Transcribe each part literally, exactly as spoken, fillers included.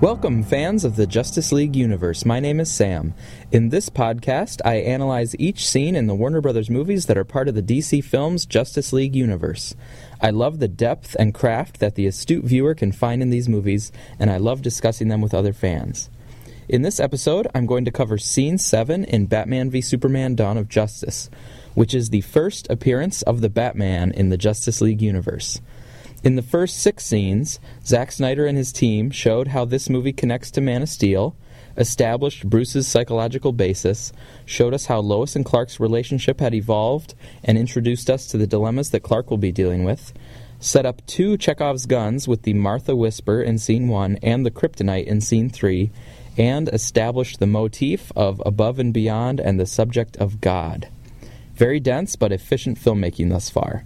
Welcome, fans of the Justice League universe. My name is Sam. In this podcast, I analyze each scene in the Warner Brothers movies that are part of the D C Films Justice League universe. I love the depth and craft that the astute viewer can find in these movies, and I love discussing them with other fans. In this episode, I'm going to cover Scene seven in Batman v. Superman: Dawn of Justice, which is the first appearance of the Batman in the Justice League universe. In the first six scenes, Zack Snyder and his team showed how this movie connects to Man of Steel, established Bruce's psychological basis, showed us how Lois and Clark's relationship had evolved, and introduced us to the dilemmas that Clark will be dealing with, set up two Chekhov's guns with the Martha Whisper in Scene one and the Kryptonite in Scene three, and established the motif of above and beyond and the subject of God. Very dense but efficient filmmaking thus far.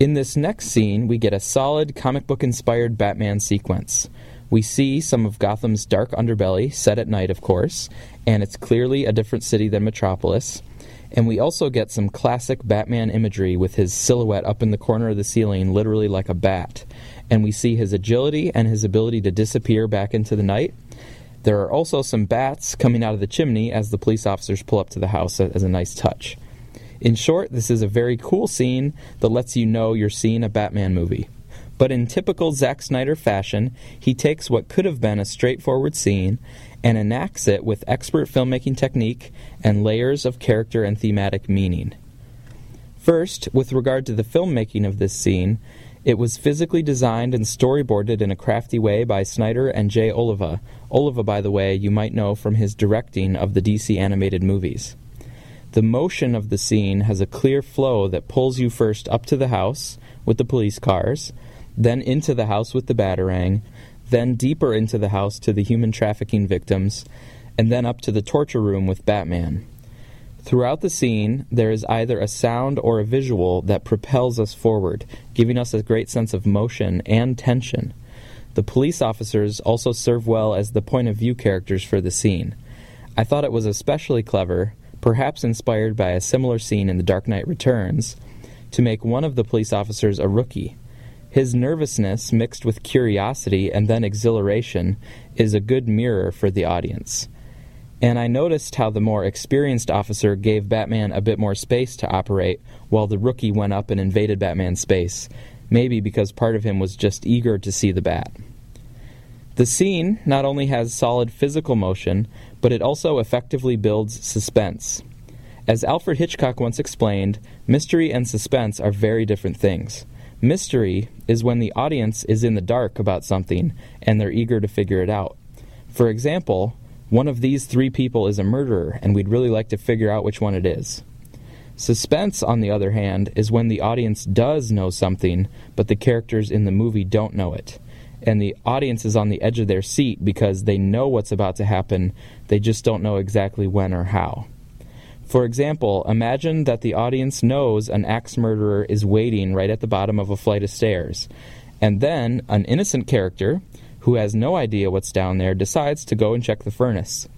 In this next scene, we get a solid comic book-inspired Batman sequence. We see some of Gotham's dark underbelly, set at night, of course, and it's clearly a different city than Metropolis. And we also get some classic Batman imagery with his silhouette up in the corner of the ceiling, literally like a bat. And we see his agility and his ability to disappear back into the night. There are also some bats coming out of the chimney as the police officers pull up to the house as a nice touch. In short, this is a very cool scene that lets you know you're seeing a Batman movie. But in typical Zack Snyder fashion, he takes what could have been a straightforward scene and enacts it with expert filmmaking technique and layers of character and thematic meaning. First, with regard to the filmmaking of this scene, it was physically designed and storyboarded in a crafty way by Snyder and Jay Oliva. Oliva, by the way, you might know from his directing of the D C animated movies. The motion of the scene has a clear flow that pulls you first up to the house with the police cars, then into the house with the Batarang, then deeper into the house to the human trafficking victims, and then up to the torture room with Batman. Throughout the scene, there is either a sound or a visual that propels us forward, giving us a great sense of motion and tension. The police officers also serve well as the point of view characters for the scene. I thought it was especially clever, perhaps inspired by a similar scene in The Dark Knight Returns, to make one of the police officers a rookie. His nervousness, mixed with curiosity and then exhilaration, is a good mirror for the audience. And I noticed how the more experienced officer gave Batman a bit more space to operate, while the rookie went up and invaded Batman's space, maybe because part of him was just eager to see the bat. The scene not only has solid physical motion, but it also effectively builds suspense. As Alfred Hitchcock once explained, mystery and suspense are very different things. Mystery is when the audience is in the dark about something and they're eager to figure it out. For example, one of these three people is a murderer and we'd really like to figure out which one it is. Suspense, on the other hand, is when the audience does know something, but the characters in the movie don't know it. And the audience is on the edge of their seat because they know what's about to happen, they just don't know exactly when or how. For example, imagine that the audience knows an axe murderer is waiting right at the bottom of a flight of stairs, and then an innocent character, who has no idea what's down there, decides to go and check the furnace.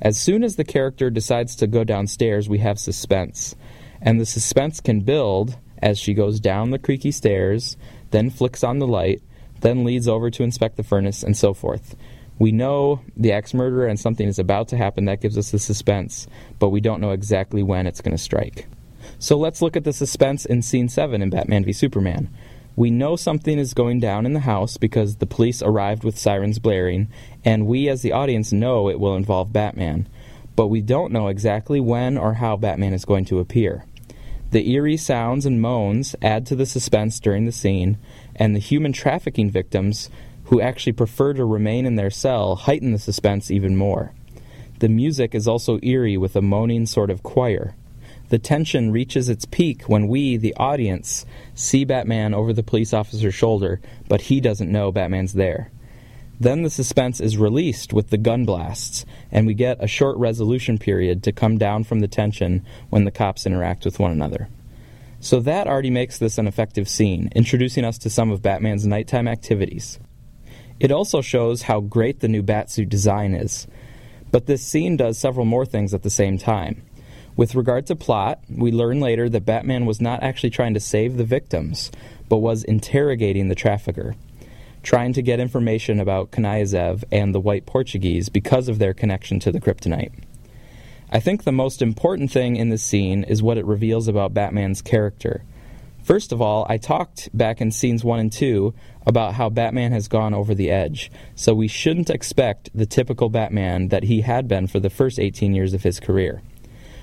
As soon as the character decides to go downstairs, we have suspense, and the suspense can build as she goes down the creaky stairs, then flicks on the light, then leads over to inspect the furnace, and so forth. We know the axe murderer and something is about to happen. That gives us the suspense, but we don't know exactly when it's going to strike. So let's look at the suspense in Scene seven in Batman v Superman. We know something is going down in the house because the police arrived with sirens blaring, and we as the audience know it will involve Batman, but we don't know exactly when or how Batman is going to appear. The eerie sounds and moans add to the suspense during the scene, and the human trafficking victims, who actually prefer to remain in their cell, heighten the suspense even more. The music is also eerie with a moaning sort of choir. The tension reaches its peak when we, the audience, see Batman over the police officer's shoulder, but he doesn't know Batman's there. Then the suspense is released with the gun blasts, and we get a short resolution period to come down from the tension when the cops interact with one another. So that already makes this an effective scene, introducing us to some of Batman's nighttime activities. It also shows how great the new Batsuit design is. But this scene does several more things at the same time. With regard to plot, we learn later that Batman was not actually trying to save the victims, but was interrogating the trafficker. trying to get information about Kanyazev and the white Portuguese because of their connection to the Kryptonite. I think the most important thing in this scene is what it reveals about Batman's character. First of all, I talked back in scenes one and two about how Batman has gone over the edge, so we shouldn't expect the typical Batman that he had been for the first eighteen years of his career.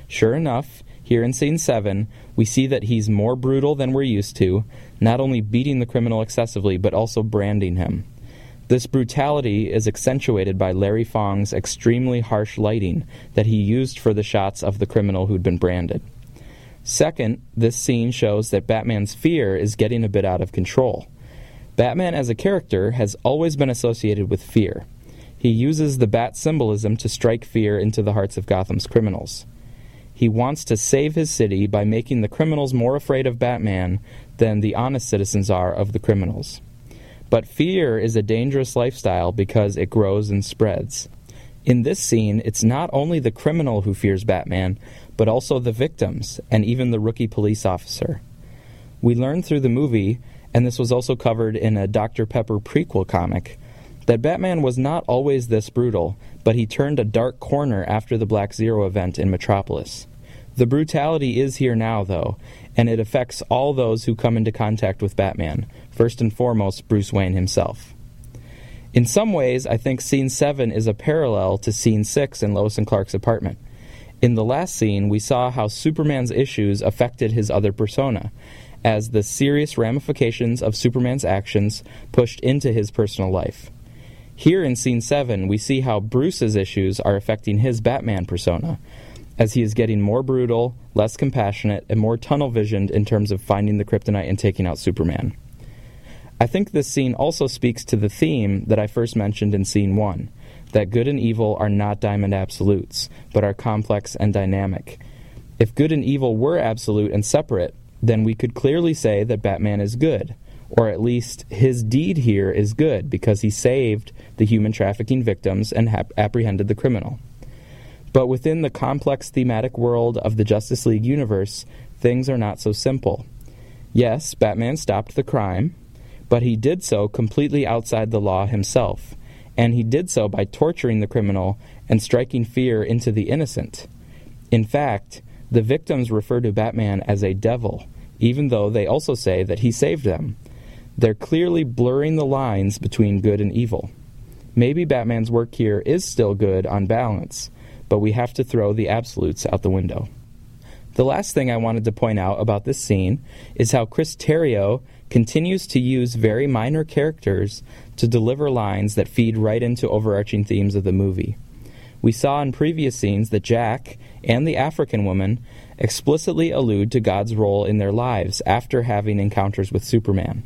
Sure enough, here in scene seven, we see that he's more brutal than we're used to, not only beating the criminal excessively, but also branding him. This brutality is accentuated by Larry Fong's extremely harsh lighting that he used for the shots of the criminal who'd been branded. Second, this scene shows that Batman's fear is getting a bit out of control. Batman as a character has always been associated with fear. He uses the bat symbolism to strike fear into the hearts of Gotham's criminals. He wants to save his city by making the criminals more afraid of Batman than the honest citizens are of the criminals. But fear is a dangerous lifestyle because it grows and spreads. In this scene, it's not only the criminal who fears Batman, but also the victims, and even the rookie police officer. We learned through the movie, and this was also covered in a Doctor Pepper prequel comic, that Batman was not always this brutal, but he turned a dark corner after the Black Zero event in Metropolis. The brutality is here now, though, and it affects all those who come into contact with Batman, first and foremost Bruce Wayne himself. In some ways, I think scene seven is a parallel to scene six in Lois and Clark's apartment. In the last scene, we saw how Superman's issues affected his other persona, as the serious ramifications of Superman's actions pushed into his personal life. Here in scene seven, we see how Bruce's issues are affecting his Batman persona, as he is getting more brutal, less compassionate, and more tunnel-visioned in terms of finding the Kryptonite and taking out Superman. I think this scene also speaks to the theme that I first mentioned in scene one, that good and evil are not diamond absolutes, but are complex and dynamic. If good and evil were absolute and separate, then we could clearly say that Batman is good, or at least his deed here is good because he saved the human trafficking victims and ha- apprehended the criminal. But within the complex thematic world of the Justice League universe, things are not so simple. Yes, Batman stopped the crime, but he did so completely outside the law himself. And he did so by torturing the criminal and striking fear into the innocent. In fact, the victims refer to Batman as a devil, even though they also say that he saved them. They're clearly blurring the lines between good and evil. Maybe Batman's work here is still good on balance, but we have to throw the absolutes out the window. The last thing I wanted to point out about this scene is how Chris Terrio continues to use very minor characters to deliver lines that feed right into overarching themes of the movie. We saw in previous scenes that Jack and the African woman explicitly allude to God's role in their lives after having encounters with Superman.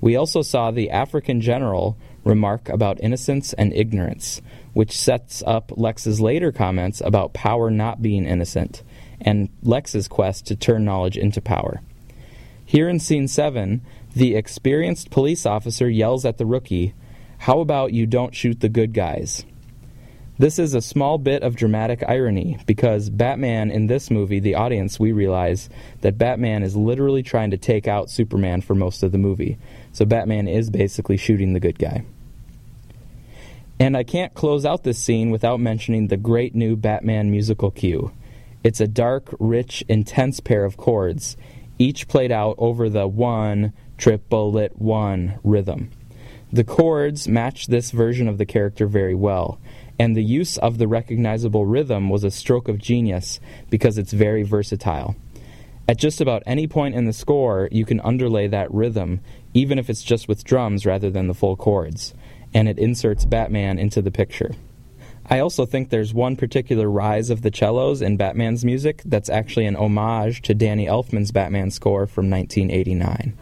We also saw the African general remark about innocence and ignorance, which sets up Lex's later comments about power not being innocent, and Lex's quest to turn knowledge into power. Here in scene seven, the experienced police officer yells at the rookie, "How about you don't shoot the good guys?" This is a small bit of dramatic irony, because Batman in this movie, the audience, we realize that Batman is literally trying to take out Superman for most of the movie. So Batman is basically shooting the good guy. And I can't close out this scene without mentioning the great new Batman musical cue. It's a dark, rich, intense pair of chords, each played out over the one, triple-lit one rhythm. The chords match this version of the character very well, and the use of the recognizable rhythm was a stroke of genius because it's very versatile. At just about any point in the score, you can underlay that rhythm, even if it's just with drums rather than the full chords, and it inserts Batman into the picture. I also think there's one particular rise of the cellos in Batman's music that's actually an homage to Danny Elfman's Batman score from nineteen eighty-nine.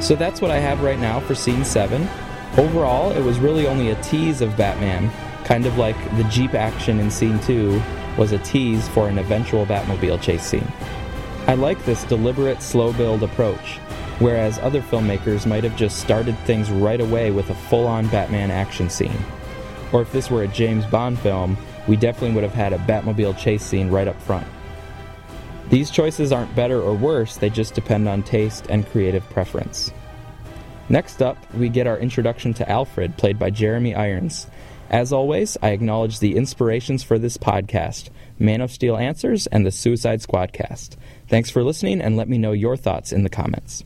So that's what I have right now for scene seven. Overall, it was really only a tease of Batman, kind of like the Jeep action in scene two was a tease for an eventual Batmobile chase scene. I like this deliberate, slow-build approach. whereas other filmmakers might have just started things right away with a full-on Batman action scene. Or if this were a James Bond film, we definitely would have had a Batmobile chase scene right up front. These choices aren't better or worse, they just depend on taste and creative preference. Next up, we get our introduction to Alfred, played by Jeremy Irons. As always, I acknowledge the inspirations for this podcast, Man of Steel Answers and the Suicide Squadcast. Thanks for listening, and let me know your thoughts in the comments.